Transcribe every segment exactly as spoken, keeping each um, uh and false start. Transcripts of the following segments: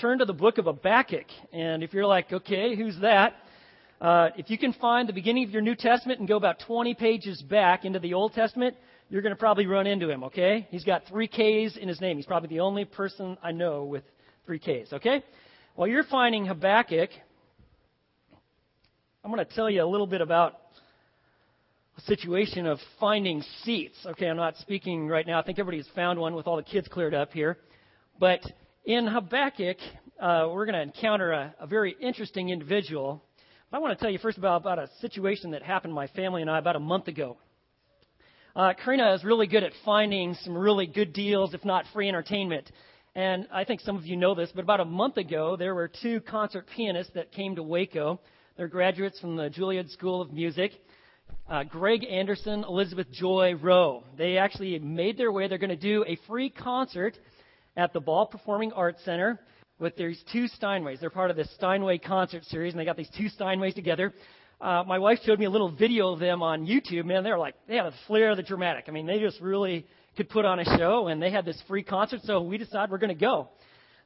turn to the book of Habakkuk. And if you're like, okay, who's that? Uh, if you can find the beginning of your New Testament and go about twenty pages back into the Old Testament, you're going to probably run into him, okay? He's got three Ks in his name. He's probably the only person I know with three Ks, okay? While you're finding Habakkuk, I'm going to tell you a little bit about a situation of finding seats. Okay, I'm not speaking right now. I think everybody's found one with all the kids cleared up here. But in Habakkuk, uh, we're going to encounter a, a very interesting individual. But I want to tell you first about, about a situation that happened to my family and I about a month ago. Uh, Karina is really good at finding some really good deals, if not free entertainment. And I think some of you know this, but about a month ago, there were two concert pianists that came to Waco. They're graduates from the Juilliard School of Music. Uh, Greg Anderson, Elizabeth Joy Rowe. They actually made their way. They're going to do a free concert at the Ball Performing Arts Center with these two Steinways. They're part of the Steinway Concert Series, and they got these two Steinways together. Uh, my wife showed me a little video of them on YouTube. Man, they're like, they have a flair of the dramatic. I mean, they just really could put on a show, and they had this free concert, so we decided we're going to go.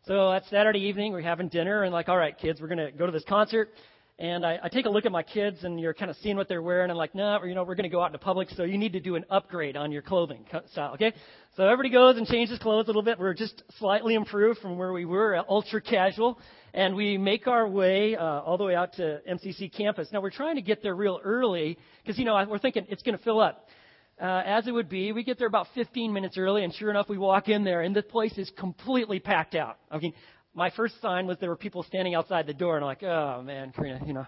So that Saturday evening, we're having dinner, and like, all right, kids, we're going to go to this concert. And I, I take a look at my kids, and you're kind of seeing what they're wearing. I'm like, no, nah, you know, we're going to go out into public, so you need to do an upgrade on your clothing style, okay? So everybody goes and changes clothes a little bit. We're just slightly improved from where we were, uh, ultra casual. And we make our way uh, all the way out to M C C campus. Now, we're trying to get there real early because, you know, we're thinking it's going to fill up. Uh, as it would be, we get there about fifteen minutes early, and sure enough, we walk in there, and the place is completely packed out. I mean, my first sign was there were people standing outside the door, and I'm like, oh, man, Karina, you know.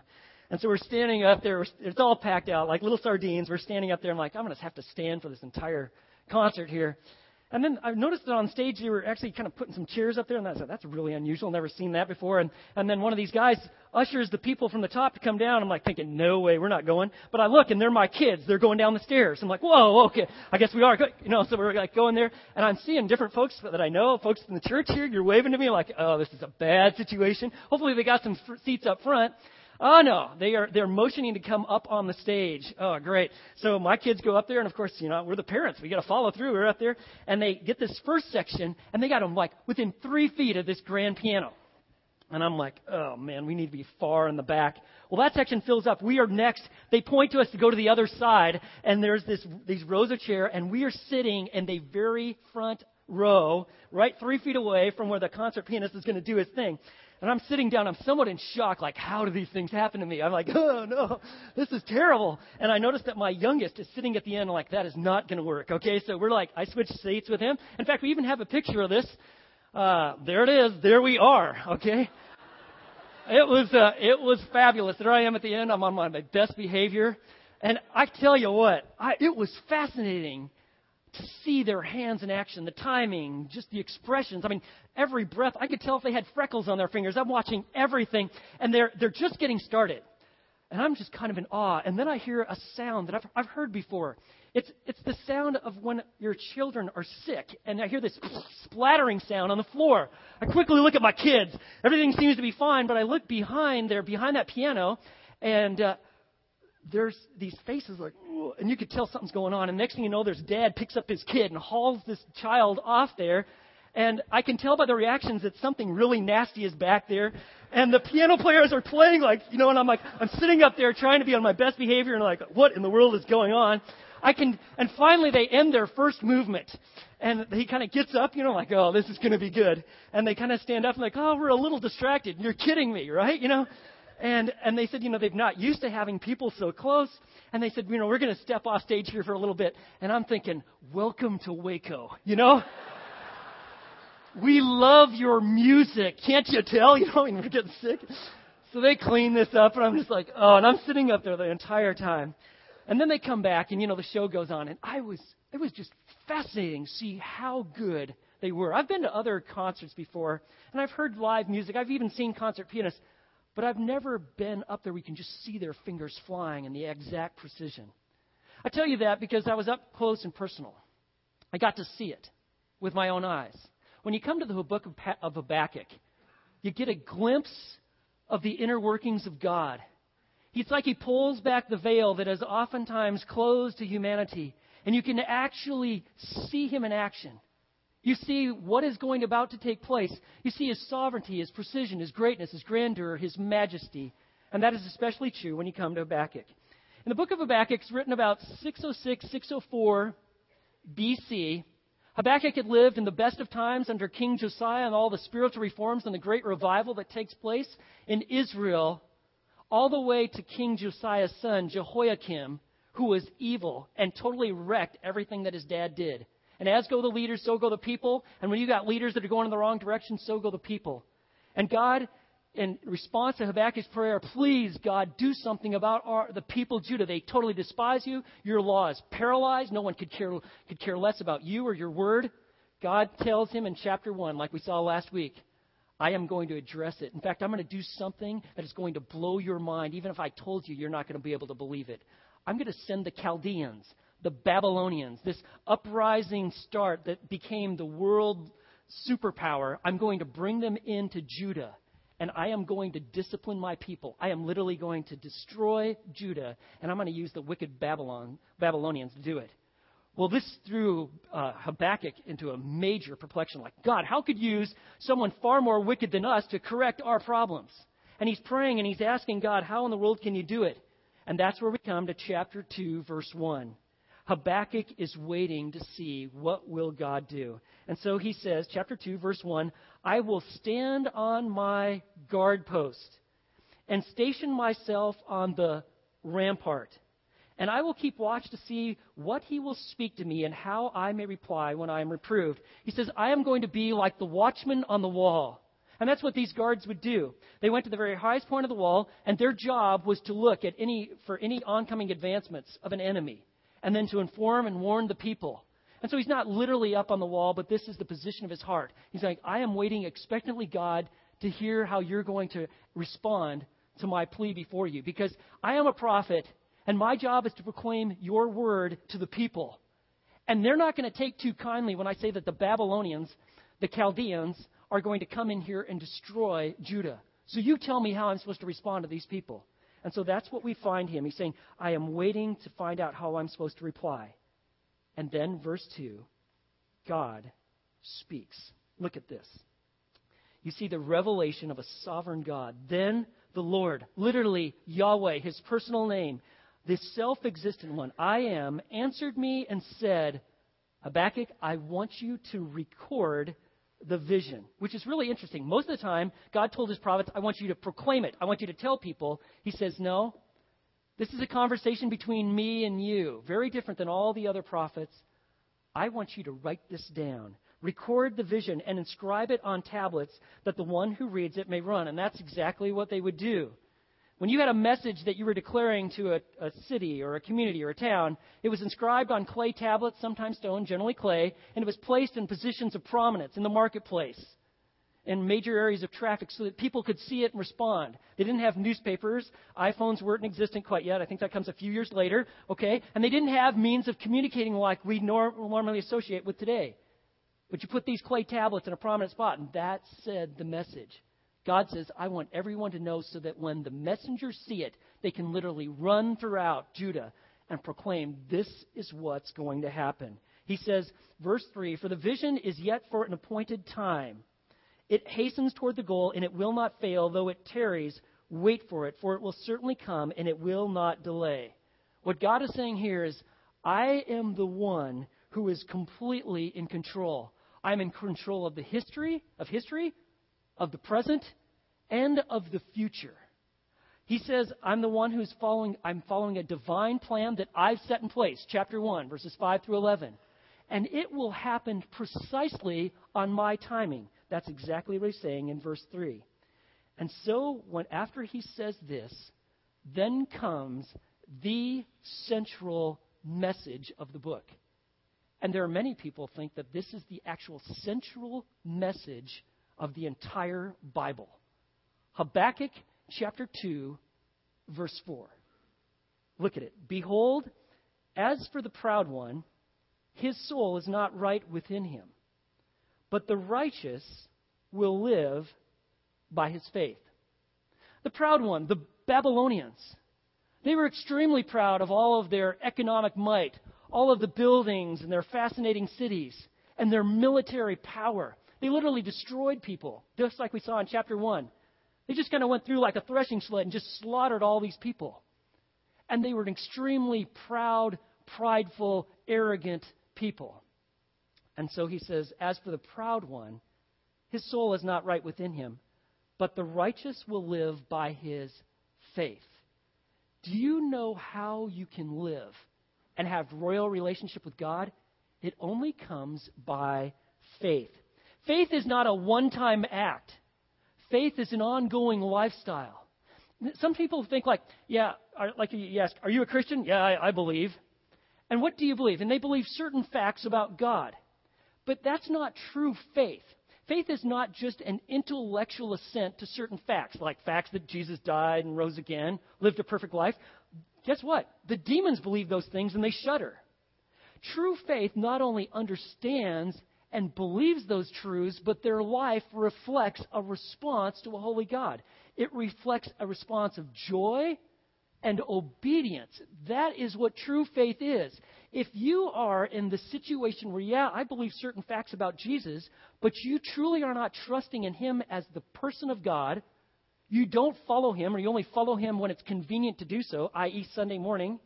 And so we're standing up there. It's all packed out like little sardines. We're standing up there. I'm like, I'm going to have to stand for this entire concert here. And then I noticed that on stage they were actually kind of putting some chairs up there, and I said, that's really unusual. Never seen that before. And, and then one of these guys ushers the people from the top to come down. I'm like thinking, no way, we're not going. But I look, and they're my kids. They're going down the stairs. I'm like, whoa, okay, I guess we are. You know, so we're like going there, and I'm seeing different folks that I know, folks from the church here. You're waving to me like, oh, this is a bad situation. Hopefully they got some f- seats up front. Oh, no, they are, they're motioning to come up on the stage. Oh, great. So my kids go up there, and, of course, you know, we're the parents. We got to follow through. We're up there, and they get this first section, and they got them, like, within three feet of this grand piano. And I'm like, oh, man, we need to be far in the back. Well, that section fills up. We are next. They point to us to go to the other side, and there's this these rows of chair, and we are sitting in the very front row, right three feet away from where the concert pianist is going to do his thing. And I'm sitting down. I'm somewhat in shock, like, how do these things happen to me? I'm like, oh, no, this is terrible. And I noticed that my youngest is sitting at the end, like, that is not going to work, okay? So we're like, I switched seats with him. In fact, we even have a picture of this. Uh, there it is. There we are, okay? It was uh, it was fabulous. There I am at the end. I'm on my best behavior. And I tell you what, I, it was fascinating to see their hands in action, the timing, just the expressions. I mean, every breath, I could tell if they had freckles on their fingers. I'm watching everything, and they're they're just getting started. And I'm just kind of in awe. And then I hear a sound that I've I've heard before. It's it's the sound of when your children are sick, and I hear this splattering sound on the floor. I quickly look at my kids. Everything seems to be fine, but I look behind there, behind that piano, and uh, there's these faces like, and you could tell something's going on. And next thing you know, there's dad picks up his kid and hauls this child off there. And I can tell by the reactions that something really nasty is back there. And the piano players are playing like, you know, and I'm like, I'm sitting up there trying to be on my best behavior and like, what in the world is going on? I can, and finally they end their first movement. And he kind of gets up, you know, like, oh, this is going to be good. And they kind of stand up and like, oh, we're a little distracted. You're kidding me, right? You know? And and they said, you know, they've not used to having people so close. And they said, you know, we're going to step off stage here for a little bit. And I'm thinking, welcome to Waco, you know? We love your music. Can't you tell? You know, I mean, we're getting sick. So they clean this up, and I'm just like, oh, and I'm sitting up there the entire time. And then they come back, and, you know, the show goes on. And I was, it was just fascinating to see how good they were. I've been to other concerts before, and I've heard live music. I've even seen concert pianists. But I've never been up there where you can just see their fingers flying and the exact precision. I tell you that because I was up close and personal. I got to see it with my own eyes. When you come to the book of Habakkuk, you get a glimpse of the inner workings of God. It's like he pulls back the veil that is oftentimes closed to humanity, and you can actually see him in action. You see what is going about to take place. You see his sovereignty, his precision, his greatness, his grandeur, his majesty. And that is especially true when you come to Habakkuk. And the book of Habakkuk is written about six oh six, six oh four B C Habakkuk had lived in the best of times under King Josiah and all the spiritual reforms and the great revival that takes place in Israel, all the way to King Josiah's son, Jehoiakim, who was evil and totally wrecked everything that his dad did. And as go the leaders, so go the people. And when you got leaders that are going in the wrong direction, so go the people. And God, in response to Habakkuk's prayer, please, God, do something about our, the people of Judah. They totally despise you. Your law is paralyzed. No one could care, could care less about you or your word. God tells him in chapter one, like we saw last week, I am going to address it. In fact, I'm going to do something that is going to blow your mind. Even if I told you, you're not going to be able to believe it. I'm going to send the Chaldeans, the Babylonians, this uprising start that became the world superpower. I'm going to bring them into Judah. And I am going to discipline my people. I am literally going to destroy Judah, and I'm going to use the wicked Babylon, Babylonians to do it. Well, this threw uh, Habakkuk into a major perplexion. Like, God, how could you use someone far more wicked than us to correct our problems? And he's praying, and he's asking God, how in the world can you do it? And that's where we come to chapter two, verse one. Habakkuk is waiting to see what will God do. And so he says, chapter two, verse one, I will stand on my guard post and station myself on the rampart. And I will keep watch to see what he will speak to me and how I may reply when I am reproved. He says, I am going to be like the watchman on the wall. And that's what these guards would do. They went to the very highest point of the wall, and their job was to look at any for any oncoming advancements of an enemy, and then to inform and warn the people. And so he's not literally up on the wall, but this is the position of his heart. He's like, I am waiting expectantly, God, to hear how you're going to respond to my plea before you, because I am a prophet, and my job is to proclaim your word to the people. And they're not going to take too kindly when I say that the Babylonians, the Chaldeans, are going to come in here and destroy Judah. So you tell me how I'm supposed to respond to these people. And so that's what we find him. He's saying, I am waiting to find out how I'm supposed to reply. And then verse two, God speaks. Look at this. You see the revelation of a sovereign God. Then the Lord, literally Yahweh, his personal name, the self-existent one, I am, answered me and said, Habakkuk, I want you to record the vision, which is really interesting. Most of the time, God told his prophets, I want you to proclaim it. I want you to tell people. He says, no, this is a conversation between me and you, very different than all the other prophets. I want you to write this down, record the vision, and inscribe it on tablets that the one who reads it may run. And that's exactly what they would do. When you had a message that you were declaring to a, a city or a community or a town, it was inscribed on clay tablets, sometimes stone, generally clay, and it was placed in positions of prominence in the marketplace and major areas of traffic so that people could see it and respond. They didn't have newspapers. iPhones weren't existent quite yet. I think that comes a few years later, okay? And they didn't have means of communicating like we norm- normally associate with today. But you put these clay tablets in a prominent spot, and that said the message. God says, I want everyone to know so that when the messengers see it, they can literally run throughout Judah and proclaim this is what's going to happen. He says, verse three, for the vision is yet for an appointed time. It hastens toward the goal and it will not fail, though it tarries. Wait for it, for it will certainly come and it will not delay. What God is saying here is, I am the one who is completely in control. I'm in control of the history, of history, of the present and of the future. He says, I'm the one who's following, I'm following a divine plan that I've set in place. Chapter one, verses five through eleven. And it will happen precisely on my timing. That's exactly what he's saying in verse three. And so when after he says this, then comes the central message of the book. And there are many people think that this is the actual central message of the entire Bible. Habakkuk chapter two, verse four. Look at it. Behold, as for the proud one, his soul is not right within him, but the righteous will live by his faith. The proud one, the Babylonians, they were extremely proud of all of their economic might, all of the buildings and their fascinating cities. and their military power. They literally destroyed people, just like we saw in chapter one. They just kind of went through like a threshing sled and just slaughtered all these people. And they were an extremely proud, prideful, arrogant people. And so he says, as for the proud one, his soul is not right within him, but the righteous will live by his faith. Do you know how you can live and have royal relationship with God? It only comes by faith. Faith is not a one-time act. Faith is an ongoing lifestyle. Some people think like, yeah, are, like you ask, are you a Christian? Yeah, I, I believe. And what do you believe? And they believe certain facts about God. But that's not true faith. Faith is not just an intellectual assent to certain facts, like facts that Jesus died and rose again, lived a perfect life. Guess what? The demons believe those things and they shudder. True faith not only understands and believes those truths, but their life reflects a response to a holy God. It reflects a response of joy and obedience. That is what true faith is. If you are in the situation where, yeah, I believe certain facts about Jesus, but you truly are not trusting in him as the person of God, you don't follow him, or you only follow him when it's convenient to do so, that is. Sunday morning,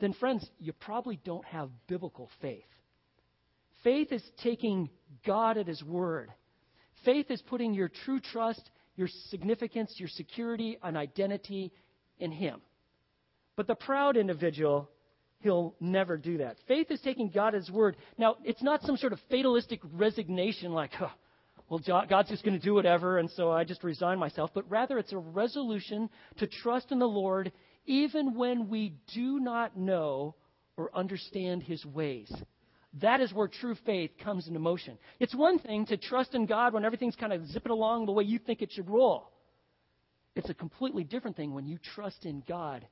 then friends, you probably don't have biblical faith. Faith is taking God at his word. Faith is putting your true trust, your significance, your security, and identity in him. But the proud individual, he'll never do that. Faith is taking God at his word. Now, it's not some sort of fatalistic resignation like, oh, well, God's just going to do whatever, and so I just resign myself. But rather, it's a resolution to trust in the Lord even when we do not know or understand his ways. That is where true faith comes into motion. It's one thing to trust in God when everything's kind of zipping along the way you think it should roll. It's a completely different thing when you trust in God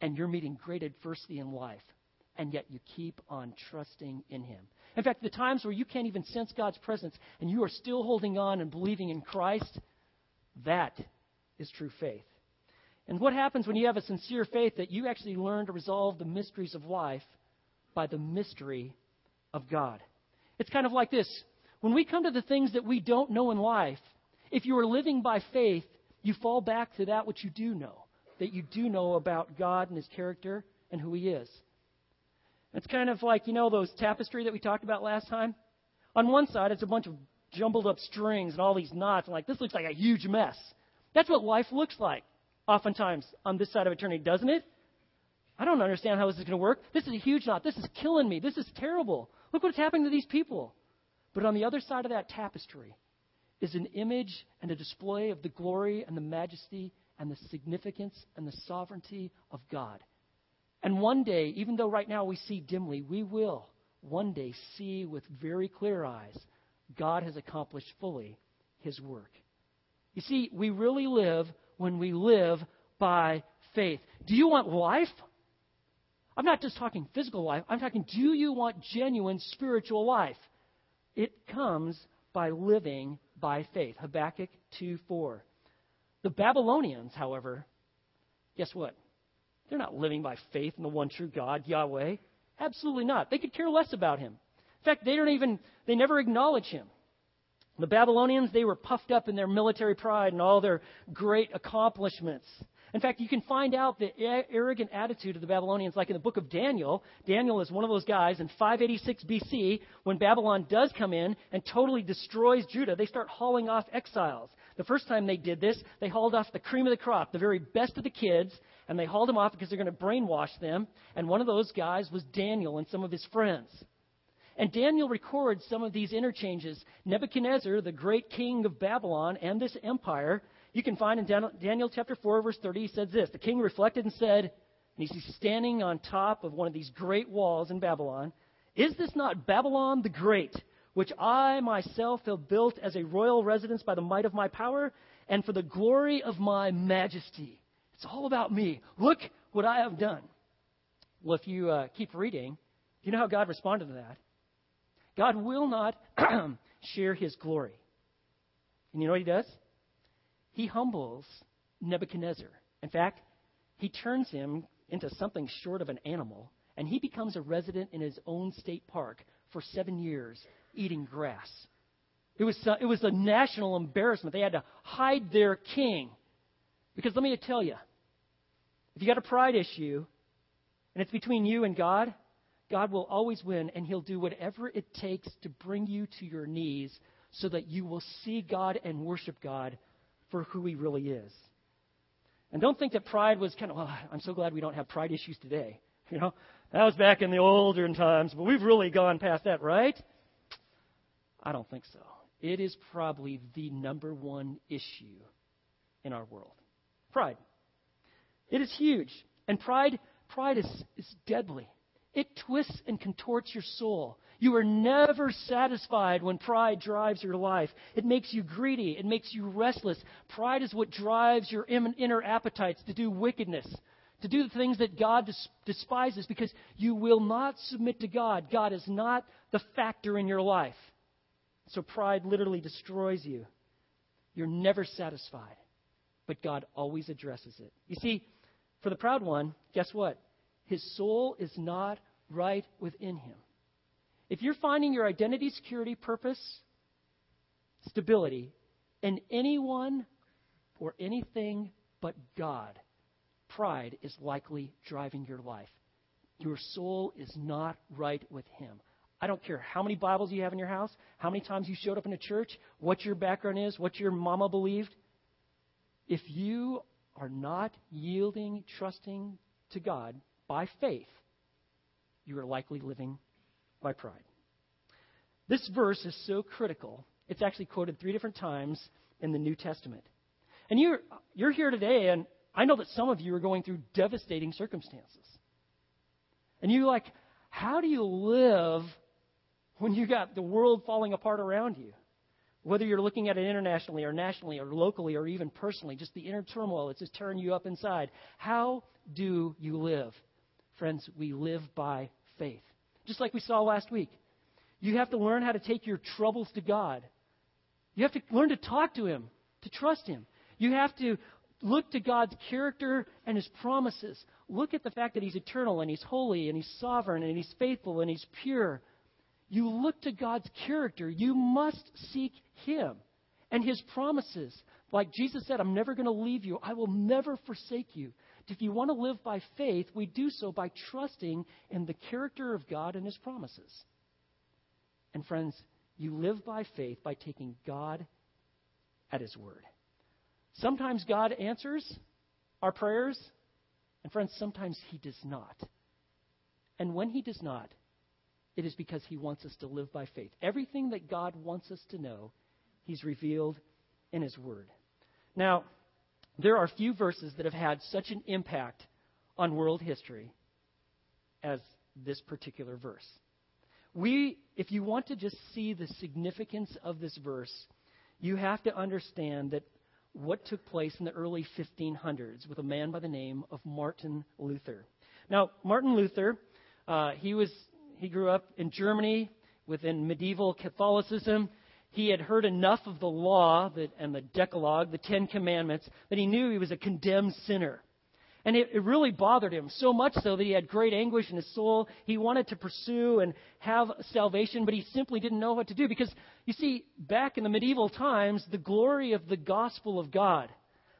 and you're meeting great adversity in life, and yet you keep on trusting in him. In fact, the times where you can't even sense God's presence and you are still holding on and believing in Christ, that is true faith. And what happens when you have a sincere faith that you actually learn to resolve the mysteries of life by the mystery of God? It's kind of like this. When we come to the things that we don't know in life, if you are living by faith, you fall back to that which you do know, that you do know about God and his character and who he is. It's kind of like, you know, those tapestry that we talked about last time? On one side, it's a bunch of jumbled up strings and all these knots. And like, this looks like a huge mess. That's what life looks like oftentimes on this side of eternity, doesn't it? I don't understand how this is going to work. This is a huge knot. This is killing me. This is terrible. Look what's happening to these people. But on the other side of that tapestry is an image and a display of the glory and the majesty and the significance and the sovereignty of God. And one day, even though right now we see dimly, we will one day see with very clear eyes God has accomplished fully his work. You see, we really live when we live by faith. Do you want life? I'm not just talking physical life. I'm talking, do you want genuine spiritual life? It comes by living by faith. Habakkuk two four. The Babylonians, however, guess what? They're not living by faith in the one true God, Yahweh. Absolutely not. They could care less about him. In fact, they don't even, they never acknowledge him. The Babylonians, they were puffed up in their military pride and all their great accomplishments. In fact, you can find out the arrogant attitude of the Babylonians, like in the book of Daniel. Daniel is one of those guys in five eighty-six B C, when Babylon does come in and totally destroys Judah, they start hauling off exiles. The first time they did this, they hauled off the cream of the crop, the very best of the kids, and they hauled them off because they're going to brainwash them. And one of those guys was Daniel and some of his friends. And Daniel records some of these interchanges. Nebuchadnezzar, the great king of Babylon and this empire, you can find in Daniel chapter four, verse thirty, he said this. The king reflected and said, and he's standing on top of one of these great walls in Babylon, "Is this not Babylon the Great, which I myself have built as a royal residence by the might of my power and for the glory of my majesty? It's all about me. Look what I have done." Well, if you uh, keep reading, you know how God responded to that. God will not share his glory. And you know what he does? He humbles Nebuchadnezzar. In fact, he turns him into something short of an animal, and he becomes a resident in his own state park for seven years eating grass. It was, uh, it was a national embarrassment. They had to hide their king. Because let me tell you, if you got a pride issue and it's between you and God, God will always win, and he'll do whatever it takes to bring you to your knees so that you will see God and worship God for who he really is. And don't think that pride was kind of, well, I'm so glad we don't have pride issues today. You know, that was back in the older times, but we've really gone past that, right? I don't think so. It is probably the number one issue in our world. Pride. It is huge. And pride, pride is, is deadly. It twists and contorts your soul. You are never satisfied when pride drives your life. It makes you greedy. It makes you restless. Pride is what drives your inner appetites to do wickedness, to do the things that God despises, because you will not submit to God. God is not the factor in your life. So pride literally destroys you. You're never satisfied, but God always addresses it. You see, for the proud one, guess what? His soul is not right within him. If you're finding your identity, security, purpose, stability in anyone or anything but God, pride is likely driving your life. Your soul is not right with him. I don't care how many Bibles you have in your house, how many times you showed up in a church, what your background is, what your mama believed. If you are not yielding, trusting to God by faith, you are likely living by pride. This verse is so critical. It's actually quoted three different times in the New Testament. And you're, you're here today, and I know that some of you are going through devastating circumstances. And you're like, how do you live when you got the world falling apart around you? Whether you're looking at it internationally or nationally or locally or even personally, just the inner turmoil, it's just tearing you up inside. How do you live? Friends, we live by faith. Just like we saw last week. You have to learn how to take your troubles to God. You have to learn to talk to him, to trust him. You have to look to God's character and his promises. Look at the fact that he's eternal and he's holy and he's sovereign and he's faithful and he's pure. You look to God's character. You must seek him and his promises. Like Jesus said, I'm never going to leave you. I will never forsake you. If you want to live by faith, we do so by trusting in the character of God and his promises. And friends, you live by faith by taking God at his word. Sometimes God answers our prayers, and friends, sometimes he does not. And when he does not, it is because he wants us to live by faith. Everything that God wants us to know, he's revealed in his word. Now, there are few verses that have had such an impact on world history as this particular verse. We, if you want to just see the significance of this verse, you have to understand that what took place in the early fifteen hundreds with a man by the name of Martin Luther. Now, Martin Luther, uh, he was he grew up in Germany within medieval Catholicism. He had heard enough of the law that, and the Decalogue, the Ten Commandments, that he knew he was a condemned sinner. And it, it really bothered him, so much so that he had great anguish in his soul. He wanted to pursue and have salvation, but he simply didn't know what to do. Because, you see, back in the medieval times, the glory of the gospel of God,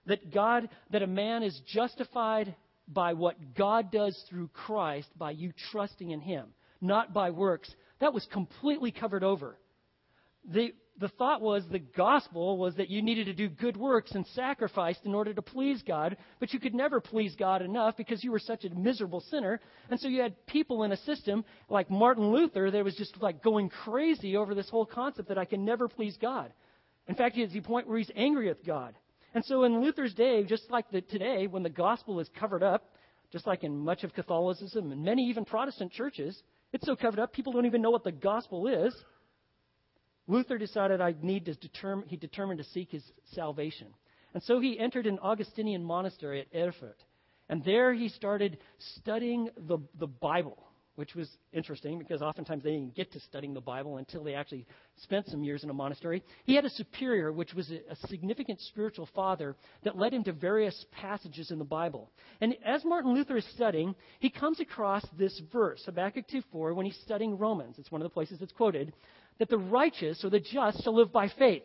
that God, that a man is justified by what God does through Christ, by you trusting in him, not by works, that was completely covered over. The The thought was the gospel was that you needed to do good works and sacrifice in order to please God, but you could never please God enough because you were such a miserable sinner. And so you had people in a system like Martin Luther that was just like going crazy over this whole concept that I can never please God. In fact, it's the point where he's angry at God. And so in Luther's day, just like the, today, when the gospel is covered up, just like in much of Catholicism and many even Protestant churches, it's so covered up, people don't even know what the gospel is. Luther decided I need to determine, he determined to seek his salvation. And so he entered an Augustinian monastery at Erfurt. And there he started studying the, the Bible, which was interesting because oftentimes they didn't get to studying the Bible until they actually spent some years in a monastery. He had a superior, which was a significant spiritual father that led him to various passages in the Bible. And as Martin Luther is studying, he comes across this verse, Habakkuk two four, when he's studying Romans. It's one of the places it's quoted, that the righteous or the just shall live by faith.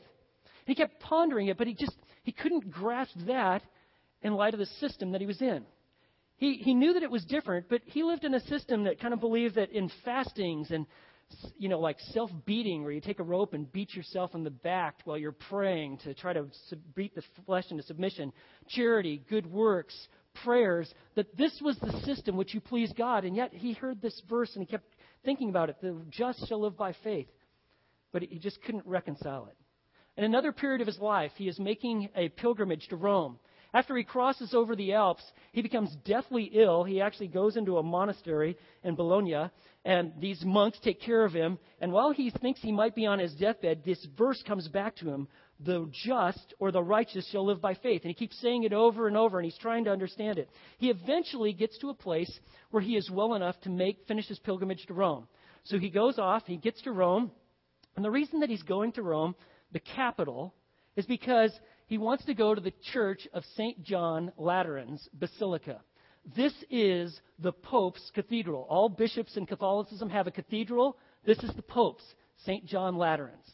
And he kept pondering it, but he just he couldn't grasp that in light of the system that he was in. He he knew that it was different, but he lived in a system that kind of believed that in fastings and, you know, like self-beating, where you take a rope and beat yourself in the back while you're praying to try to sub- beat the flesh into submission, charity, good works, prayers, that this was the system which you please God. And yet he heard this verse and he kept thinking about it, the just shall live by faith, but he just couldn't reconcile it. In another period of his life, he is making a pilgrimage to Rome. After he crosses over the Alps, he becomes deathly ill. He actually goes into a monastery in Bologna, and these monks take care of him. And while he thinks he might be on his deathbed, this verse comes back to him, the just or the righteous shall live by faith. And he keeps saying it over and over, and he's trying to understand it. He eventually gets to a place where he is well enough to make finish his pilgrimage to Rome. So he goes off, he gets to Rome, and the reason that he's going to Rome, the capital, is because he wants to go to the church of Saint John Lateran's Basilica. This is the Pope's cathedral. All bishops in Catholicism have a cathedral. This is the Pope's, Saint John Lateran's.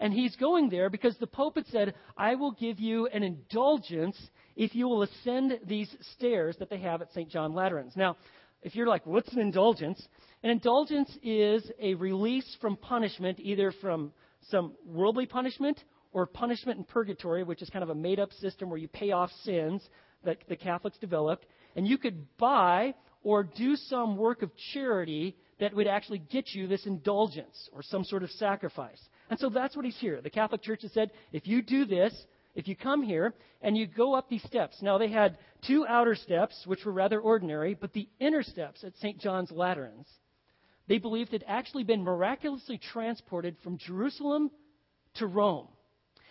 And he's going there because the Pope had said, I will give you an indulgence if you will ascend these stairs that they have at Saint John Lateran's. Now, if you're like, what's an indulgence? An indulgence is a release from punishment, either from some worldly punishment or punishment in purgatory, which is kind of a made-up system where you pay off sins that the Catholics developed. And you could buy or do some work of charity that would actually get you this indulgence or some sort of sacrifice. And so that's what he's here. The Catholic Church has said, if you do this, if you come here and you go up these steps. Now, they had two outer steps, which were rather ordinary, but the inner steps at Saint John's Lateran's, they believed had actually been miraculously transported from Jerusalem to Rome.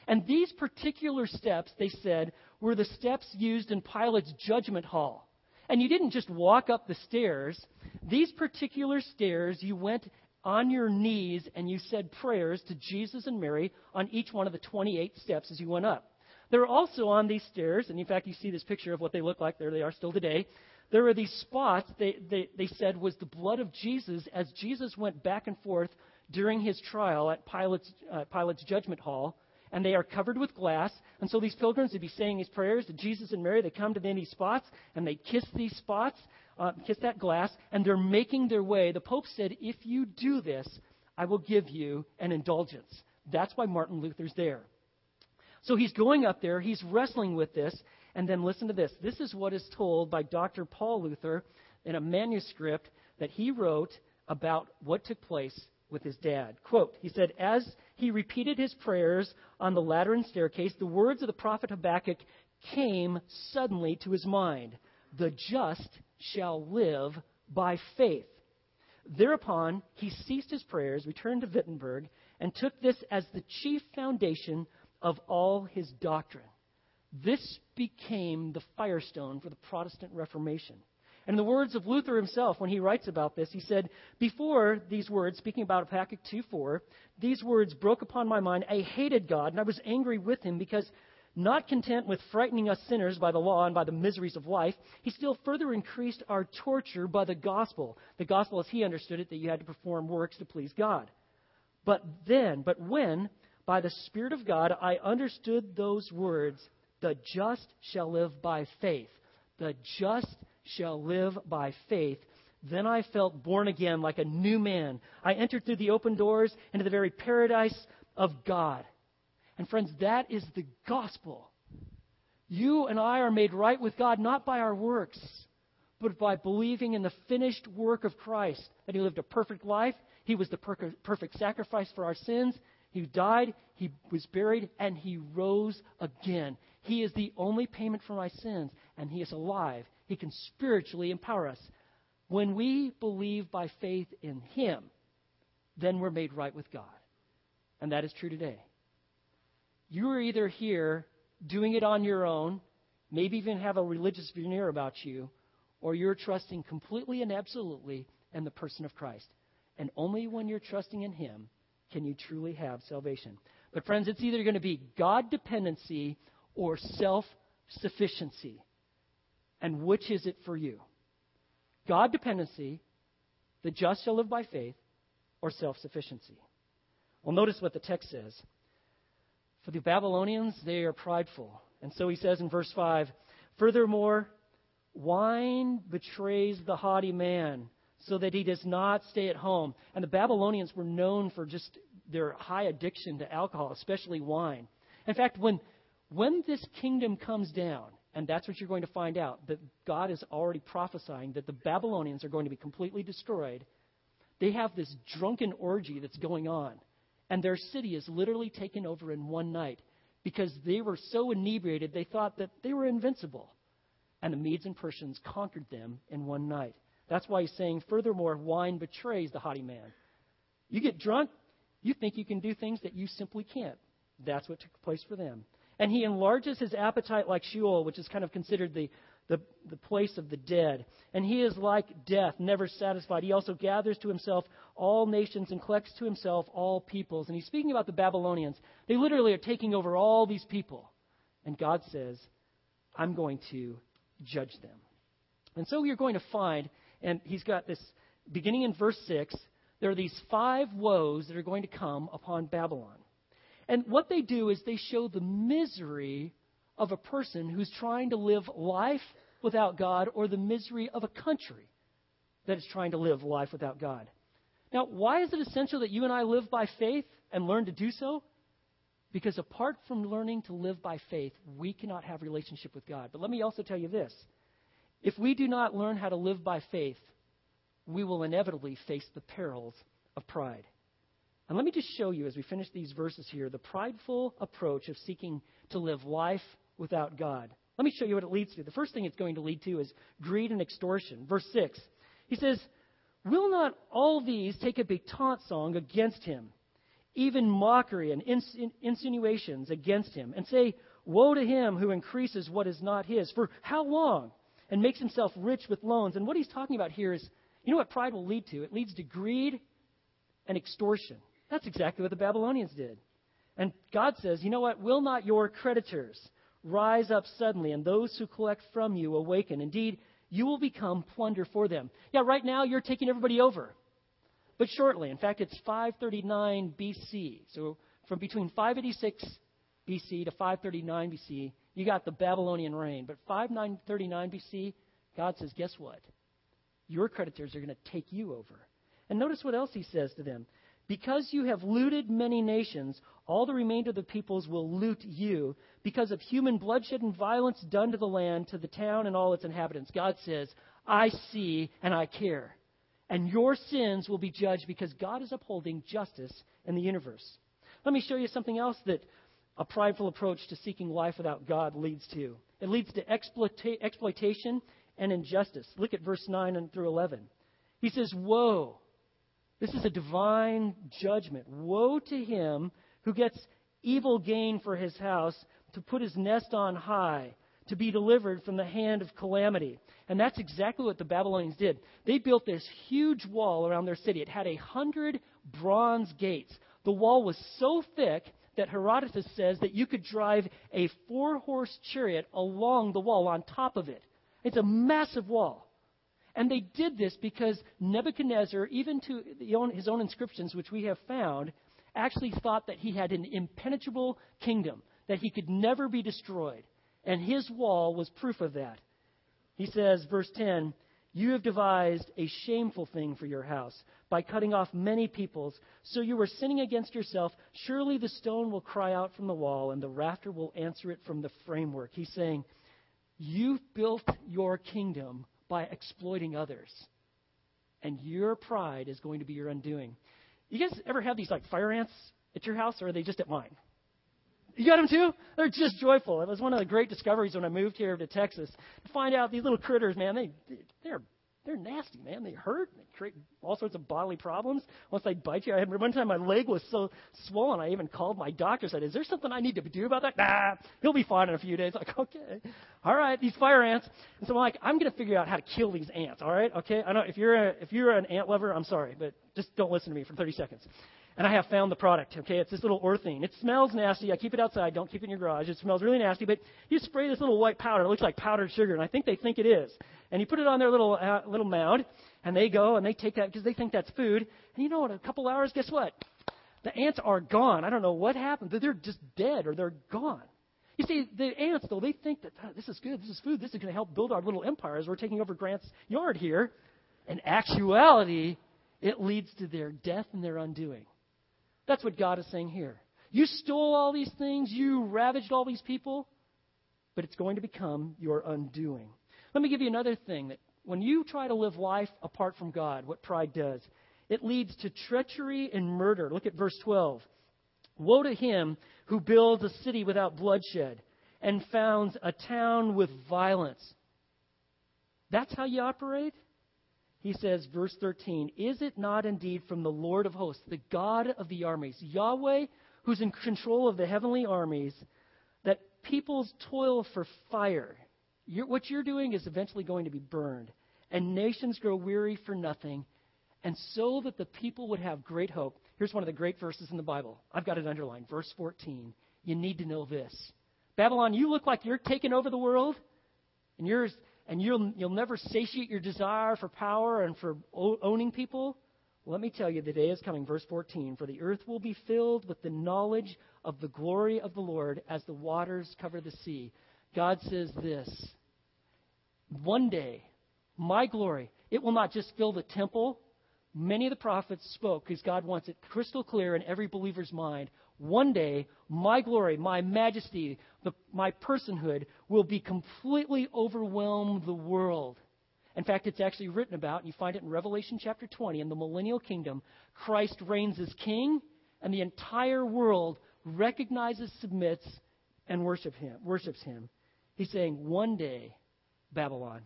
And these particular steps, they said, were the steps used in Pilate's judgment hall. And you didn't just walk up the stairs. These particular stairs, you went on your knees and you said prayers to Jesus and Mary on each one of the twenty-eight steps as you went up. There were also on these stairs, and in fact, you see this picture of what they look like. There they are still today. There were these spots, they, they, they said, was the blood of Jesus as Jesus went back and forth during his trial at Pilate's, uh, Pilate's judgment hall. And they are covered with glass. And so these pilgrims would be saying these prayers to Jesus and Mary. They come to these spots and they kiss these spots, uh, kiss that glass, and they're making their way. The Pope said, if you do this, I will give you an indulgence. That's why Martin Luther's there. So he's going up there. He's wrestling with this. And then listen to this. This is what is told by Doctor Paul Luther in a manuscript that he wrote about what took place with his dad. Quote, he said, as he repeated his prayers on the Lateran staircase, the words of the prophet Habakkuk came suddenly to his mind. The just shall live by faith. Thereupon, he ceased his prayers, returned to Wittenberg, and took this as the chief foundation of all his doctrine. This became the firestone for the Protestant Reformation. And in the words of Luther himself, when he writes about this, he said, before these words, speaking about Habakkuk two four, these words broke upon my mind. I hated God, and I was angry with him because not content with frightening us sinners by the law and by the miseries of life, he still further increased our torture by the gospel. The gospel, as he understood it, that you had to perform works to please God. But then, but when, by the Spirit of God, I understood those words, the just shall live by faith. The just shall live by faith. Then I felt born again like a new man. I entered through the open doors into the very paradise of God. And friends, that is the gospel. You and I are made right with God, not by our works, but by believing in the finished work of Christ, that he lived a perfect life. He was the per- perfect sacrifice for our sins. He died, he was buried, and he rose again. He is the only payment for my sins, and he is alive. He can spiritually empower us. When we believe by faith in him, then we're made right with God. And that is true today. You are either here doing it on your own, maybe even have a religious veneer about you, or you're trusting completely and absolutely and the person of Christ. And only when you're trusting in him can you truly have salvation. But friends, it's either going to be God dependency or self-sufficiency. And which is it for you? God dependency, the just shall live by faith, or self-sufficiency. Well, notice what the text says. For the Babylonians, they are prideful. And so he says in verse five, furthermore, wine betrays the haughty man so that he does not stay at home. And the Babylonians were known for just their high addiction to alcohol, especially wine. In fact, when when this kingdom comes down, and that's what you're going to find out, that God is already prophesying that the Babylonians are going to be completely destroyed. They have this drunken orgy that's going on, and their city is literally taken over in one night because they were so inebriated they thought that they were invincible. And the Medes and Persians conquered them in one night. That's why he's saying, furthermore, wine betrays the haughty man. You get drunk, you think you can do things that you simply can't. That's what took place for them. And he enlarges his appetite like Sheol, which is kind of considered the, the, the place of the dead. And he is like death, never satisfied. He also gathers to himself all nations and collects to himself all peoples. And he's speaking about the Babylonians. They literally are taking over all these people. And God says, I'm going to judge them. And so you're going to find, and he's got this, beginning in verse six, there are these five woes that are going to come upon Babylon. And what they do is they show the misery of a person who's trying to live life without God, or the misery of a country that is trying to live life without God. Now, why is it essential that you and I live by faith and learn to do so? Because apart from learning to live by faith, we cannot have a relationship with God. But let me also tell you this. If we do not learn how to live by faith, we will inevitably face the perils of pride. And let me just show you, as we finish these verses here, the prideful approach of seeking to live life without God. Let me show you what it leads to. The first thing it's going to lead to is greed and extortion. Verse six, he says, will not all these take up a taunt song against him, even mockery and ins- insinuations against him, and say, woe to him who increases what is not his, for how long? And makes himself rich with loans. And what he's talking about here is, you know what pride will lead to? It leads to greed and extortion. That's exactly what the Babylonians did. And God says, you know what? Will not your creditors rise up suddenly, and those who collect from you awaken? Indeed, you will become plunder for them. Yeah, right now you're taking everybody over. But shortly, in fact, it's five thirty-nine B C. So from between five eighty-six B C to five thirty-nine B C, you got the Babylonian reign. But five thirty-nine B C, God says, guess what? Your creditors are going to take you over. And notice what else he says to them. Because you have looted many nations, all the remainder of the peoples will loot you because of human bloodshed and violence done to the land, to the town and all its inhabitants. God says, I see and I care. And your sins will be judged because God is upholding justice in the universe. Let me show you something else that a prideful approach to seeking life without God leads to. It leads to exploita- exploitation and injustice. Look at verse nine and through eleven. He says, woe. This is a divine judgment. Woe to him who gets evil gain for his house, to put his nest on high, to be delivered from the hand of calamity. And that's exactly what the Babylonians did. They built this huge wall around their city. It had a hundred bronze gates. The wall was so thick that Herodotus says that you could drive a four-horse chariot along the wall on top of it. It's a massive wall. And they did this because Nebuchadnezzar, even to his own inscriptions, which we have found, actually thought that he had an impenetrable kingdom, that he could never be destroyed. And his wall was proof of that. He says, verse ten, you have devised a shameful thing for your house by cutting off many peoples. So you are sinning against yourself. Surely the stone will cry out from the wall, and the rafter will answer it from the framework. He's saying, you've built your kingdom by exploiting others. And your pride is going to be your undoing. You guys ever have these like fire ants at your house, or are they just at mine? You got them too? They're just joyful. It was one of the great discoveries when I moved here to Texas, to find out these little critters, man, they, they're They're nasty, man. They hurt. They create all sorts of bodily problems. Once they bite you, I had one time my leg was so swollen, I even called my doctor and said, is there something I need to do about that? Nah, he'll be fine in a few days. Like, okay, all right, these fire ants. And so I'm like, I'm going to figure out how to kill these ants, all right? Okay, I know if you're, a, if you're an ant lover, I'm sorry, but just don't listen to me for thirty seconds. And I have found the product, okay? It's this little earthing. It smells nasty. I keep it outside. Don't keep it in your garage. It smells really nasty, but you spray this little white powder. It looks like powdered sugar, and I think they think it is. And you put it on their little uh, little mound, and they go, and they take that because they think that's food. And you know what? In a couple hours, guess what? The ants are gone. I don't know what happened, but they're just dead or they're gone. You see, the ants, though, they think that oh, this is good. This is food. This is going to help build our little empire as we're taking over Grant's yard here. In actuality, it leads to their death and their undoing. That's what God is saying here. You stole all these things. You ravaged all these people. But it's going to become your undoing. Let me give you another thing. That when you try to live life apart from God, what pride does, it leads to treachery and murder. Look at verse twelve. Woe to him who builds a city without bloodshed and founds a town with violence. That's how you operate? He says, verse thirteen, is it not indeed from the Lord of hosts, the God of the armies, Yahweh, who's in control of the heavenly armies, that peoples toil for fire? You're, what you're doing is eventually going to be burned, and nations grow weary for nothing, and so that the people would have great hope. Here's one of the great verses in the Bible. I've got it underlined, verse fourteen. You need to know this. Babylon, you look like you're taking over the world, and you're... and you'll you'll never satiate your desire for power and for owning people. Let me tell you, the day is coming, verse fourteen, for the earth will be filled with the knowledge of the glory of the Lord as the waters cover the sea. God says this, one day, my glory, it will not just fill the temple. Many of the prophets spoke because God wants it crystal clear in every believer's mind. One day, my glory, my majesty, the, my personhood will be completely overwhelm the world. In fact, it's actually written about, and you find it in Revelation chapter twenty, in the millennial kingdom, Christ reigns as king, and the entire world recognizes, submits, and worship him, worships him. He's saying, one day, Babylon,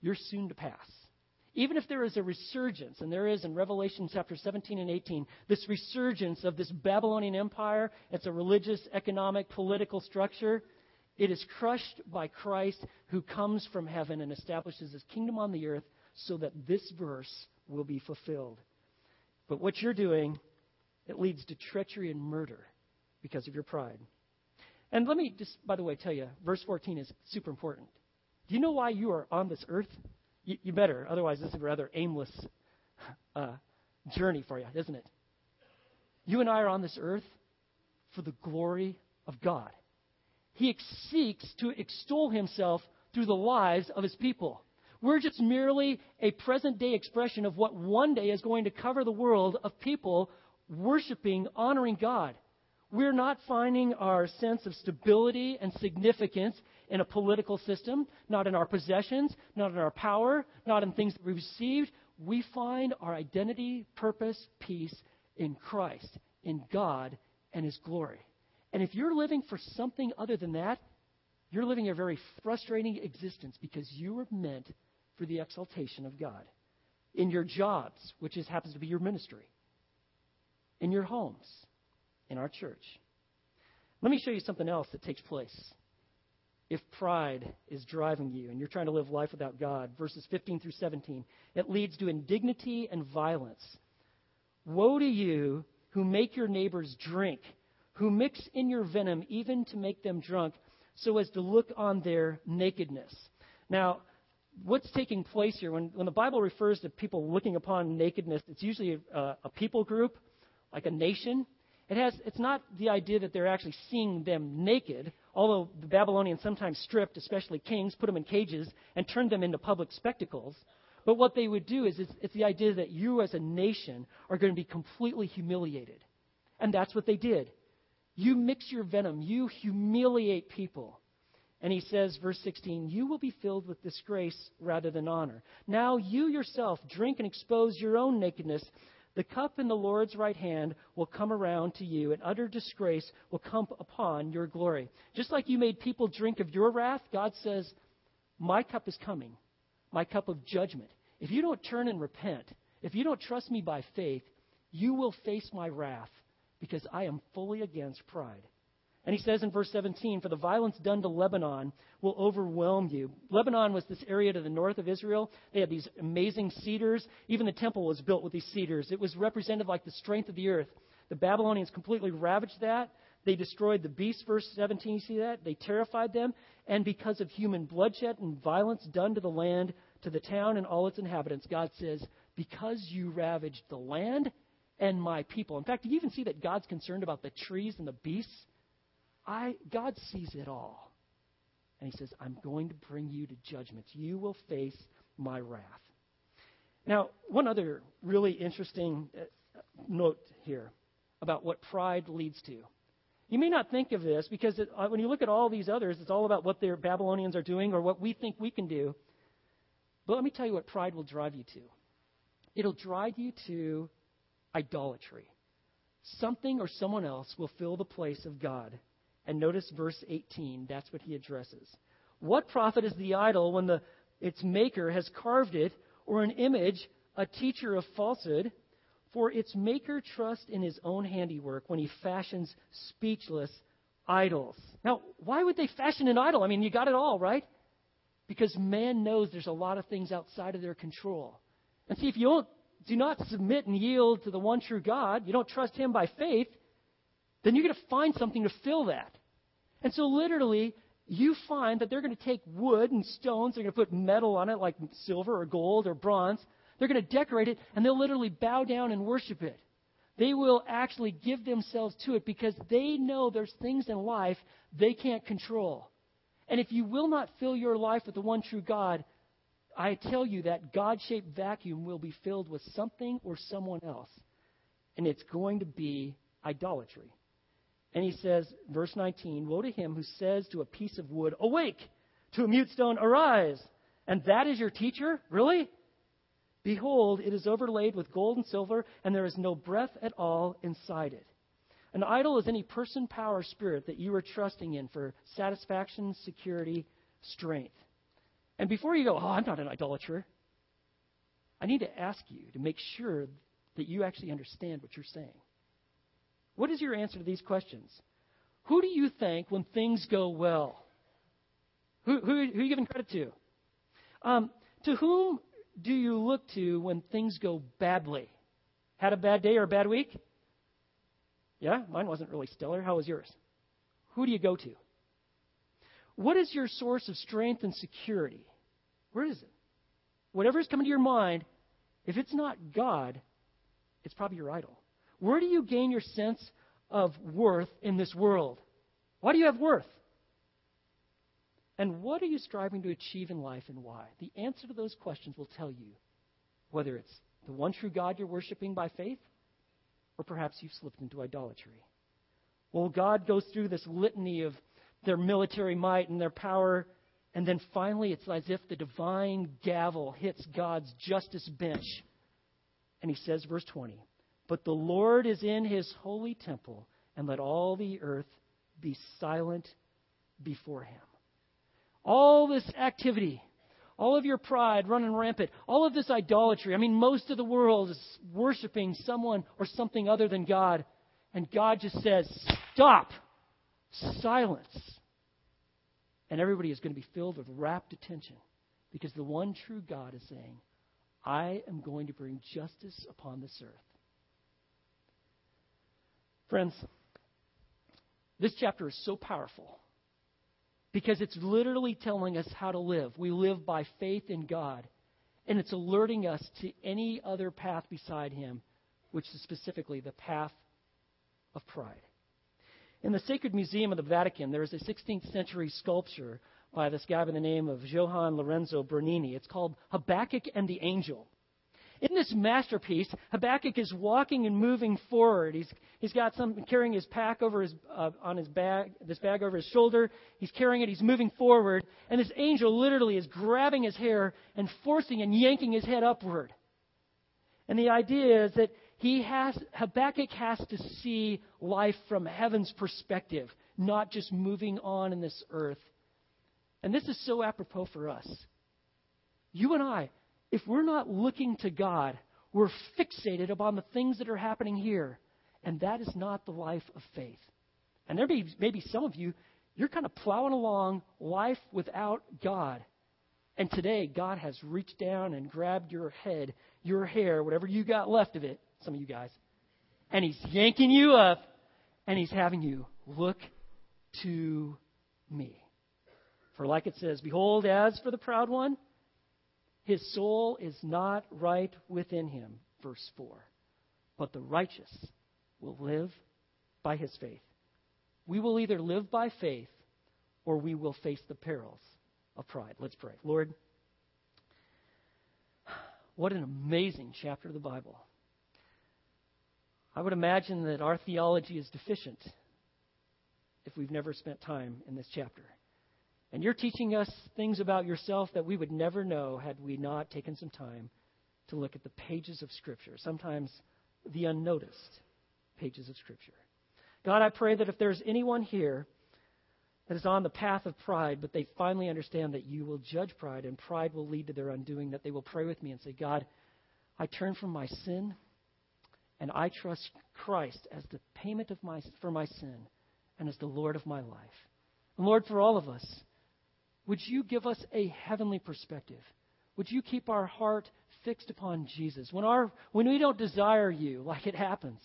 you're soon to pass. Even if there is a resurgence, and there is in Revelation chapter seventeen and eighteen, this resurgence of this Babylonian empire, it's a religious, economic, political structure, it is crushed by Christ who comes from heaven and establishes his kingdom on the earth so that this verse will be fulfilled. But what you're doing, it leads to treachery and murder because of your pride. And let me just, by the way, tell you, verse fourteen is super important. Do you know why you are on this earth? You, you better, otherwise this is a rather aimless uh, journey for you, isn't it? You and I are on this earth for the glory of God. He seeks to extol himself through the lives of his people. We're just merely a present-day expression of what one day is going to cover the world of people worshiping, honoring God. We're not finding our sense of stability and significance in a political system, not in our possessions, not in our power, not in things that we received. We find our identity, purpose, peace in Christ, in God, and his glory. And if you're living for something other than that, you're living a very frustrating existence because you were meant for the exaltation of God. In your jobs, which is, happens to be your ministry, in your homes, in our church. Let me show you something else that takes place if pride is driving you and you're trying to live life without God. Verses fifteen through seventeen, it leads to indignity and violence. Woe to you who make your neighbors drink, who mix in your venom even to make them drunk, so as to look on their nakedness. Now, what's taking place here? When, when the Bible refers to people looking upon nakedness, it's usually a, a people group, like a nation. It has, it's not the idea that they're actually seeing them naked, although the Babylonians sometimes stripped, especially kings, put them in cages and turned them into public spectacles. But what they would do is it's, it's the idea that you as a nation are going to be completely humiliated. And that's what they did. You mix your venom. You humiliate people. And he says, verse sixteen, you will be filled with disgrace rather than honor. Now you yourself drink and expose your own nakedness. The cup in the Lord's right hand will come around to you, and utter disgrace will come upon your glory. Just like you made people drink of your wrath, God says, my cup is coming. my cup of judgment. If you don't turn and repent, if you don't trust me by faith, you will face my wrath, because I am fully against pride. And he says in verse seventeen, for the violence done to Lebanon will overwhelm you. Lebanon was this area to the north of Israel. They had these amazing cedars. Even the temple was built with these cedars. It was represented like the strength of the earth. The Babylonians completely ravaged that. They destroyed the beasts, verse seventeen, you see that? They terrified them. And because of human bloodshed and violence done to the land, to the town and all its inhabitants, God says, because you ravaged the land and my people. In fact, you even see that God's concerned about the trees and the beasts. I, God sees it all. And he says, I'm going to bring you to judgment. You will face my wrath. Now, one other really interesting note here about what pride leads to. You may not think of this because it, when you look at all these others, it's all about what the Babylonians are doing or what we think we can do. But let me tell you what pride will drive you to. It'll drive you to idolatry. Something or someone else will fill the place of God. And notice verse eighteen. That's what he addresses. What profit is the idol when the its maker has carved it, or an image, a teacher of falsehood? For its maker trusts in his own handiwork when he fashions speechless idols. Now, why would they fashion an idol? I mean, you got it all, right? Because man knows there's a lot of things outside of their control. And see, if you don't, do not submit and yield to the one true God, you don't trust him by faith, then you're going to find something to fill that. And so literally, you find that they're going to take wood and stones, they're going to put metal on it like silver or gold or bronze. They're going to decorate it, and they'll literally bow down and worship it. They will actually give themselves to it because they know there's things in life they can't control. And if you will not fill your life with the one true God, I tell you that God-shaped vacuum will be filled with something or someone else. And it's going to be idolatry. And he says, verse nineteen, woe to him who says to a piece of wood, awake! To a mute stone, arise! And that is your teacher? Really? Behold, it is overlaid with gold and silver, and there is no breath at all inside it. An idol is any person, power, spirit that you are trusting in for satisfaction, security, strength. And before you go, oh, I'm not an idolater, I need to ask you to make sure that you actually understand what you're saying. What is your answer to these questions? Who do you thank when things go well? Who, who, who are you giving credit to? Um, to whom do you look to when things go badly? Had a bad day or a bad week? Yeah, mine wasn't really stellar. How was yours? Who do you go to? What is your source of strength and security? Where is it? Whatever is coming to your mind, if it's not God, it's probably your idol. Where do you gain your sense of worth in this world? Why do you have worth? And what are you striving to achieve in life and why? The answer to those questions will tell you whether it's the one true God you're worshiping by faith or perhaps you've slipped into idolatry. Well, God goes through this litany of their military might and their power, and then finally it's as if the divine gavel hits God's justice bench. And he says, verse twenty, but the Lord is in his holy temple, and let all the earth be silent before him. All this activity, all of your pride running rampant, all of this idolatry. I mean, most of the world is worshiping someone or something other than God. And God just says, stop, silence. And everybody is going to be filled with rapt attention because the one true God is saying, I am going to bring justice upon this earth. Friends, this chapter is so powerful. Because it's literally telling us how to live. We live by faith in God. And it's alerting us to any other path beside him, which is specifically the path of pride. In the Sacred Museum of the Vatican, there is a sixteenth century sculpture by this guy by the name of Johann Lorenzo Bernini. It's called Habakkuk and the Angel. In this masterpiece, Habakkuk is walking and moving forward. He's he's got some carrying his pack over his uh, on his bag, this bag over his shoulder. He's carrying it. He's moving forward, and this angel literally is grabbing his hair and forcing and yanking his head upward. And the idea is that he has Habakkuk has to see life from heaven's perspective, not just moving on in this earth. And this is so apropos for us. You and I, if we're not looking to God, we're fixated upon the things that are happening here. And that is not the life of faith. And there may, may be some of you, you're kind of plowing along life without God. And today, God has reached down and grabbed your head, your hair, whatever you got left of it, some of you guys, and he's yanking you up, and he's having you look to me. For like it says, behold, as for the proud one, his soul is not right within him, verse four. But the righteous will live by his faith. We will either live by faith or we will face the perils of pride. Let's pray. Lord, what an amazing chapter of the Bible. I would imagine that our theology is deficient if we've never spent time in this chapter. And you're teaching us things about yourself that we would never know had we not taken some time to look at the pages of Scripture, sometimes the unnoticed pages of Scripture. God, I pray that if there's anyone here that is on the path of pride, but they finally understand that you will judge pride and pride will lead to their undoing, that they will pray with me and say, God, I turn from my sin and I trust Christ as the payment of my for my sin and as the Lord of my life. And Lord, for all of us, would you give us a heavenly perspective? Would you keep our heart fixed upon Jesus? When our when we don't desire you like it happens,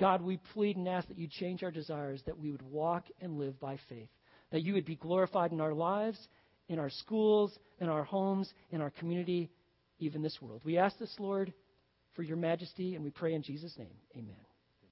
God, we plead and ask that you change our desires, that we would walk and live by faith, that you would be glorified in our lives, in our schools, in our homes, in our community, even this world. We ask this, Lord, for your majesty, and we pray in Jesus' name. Amen.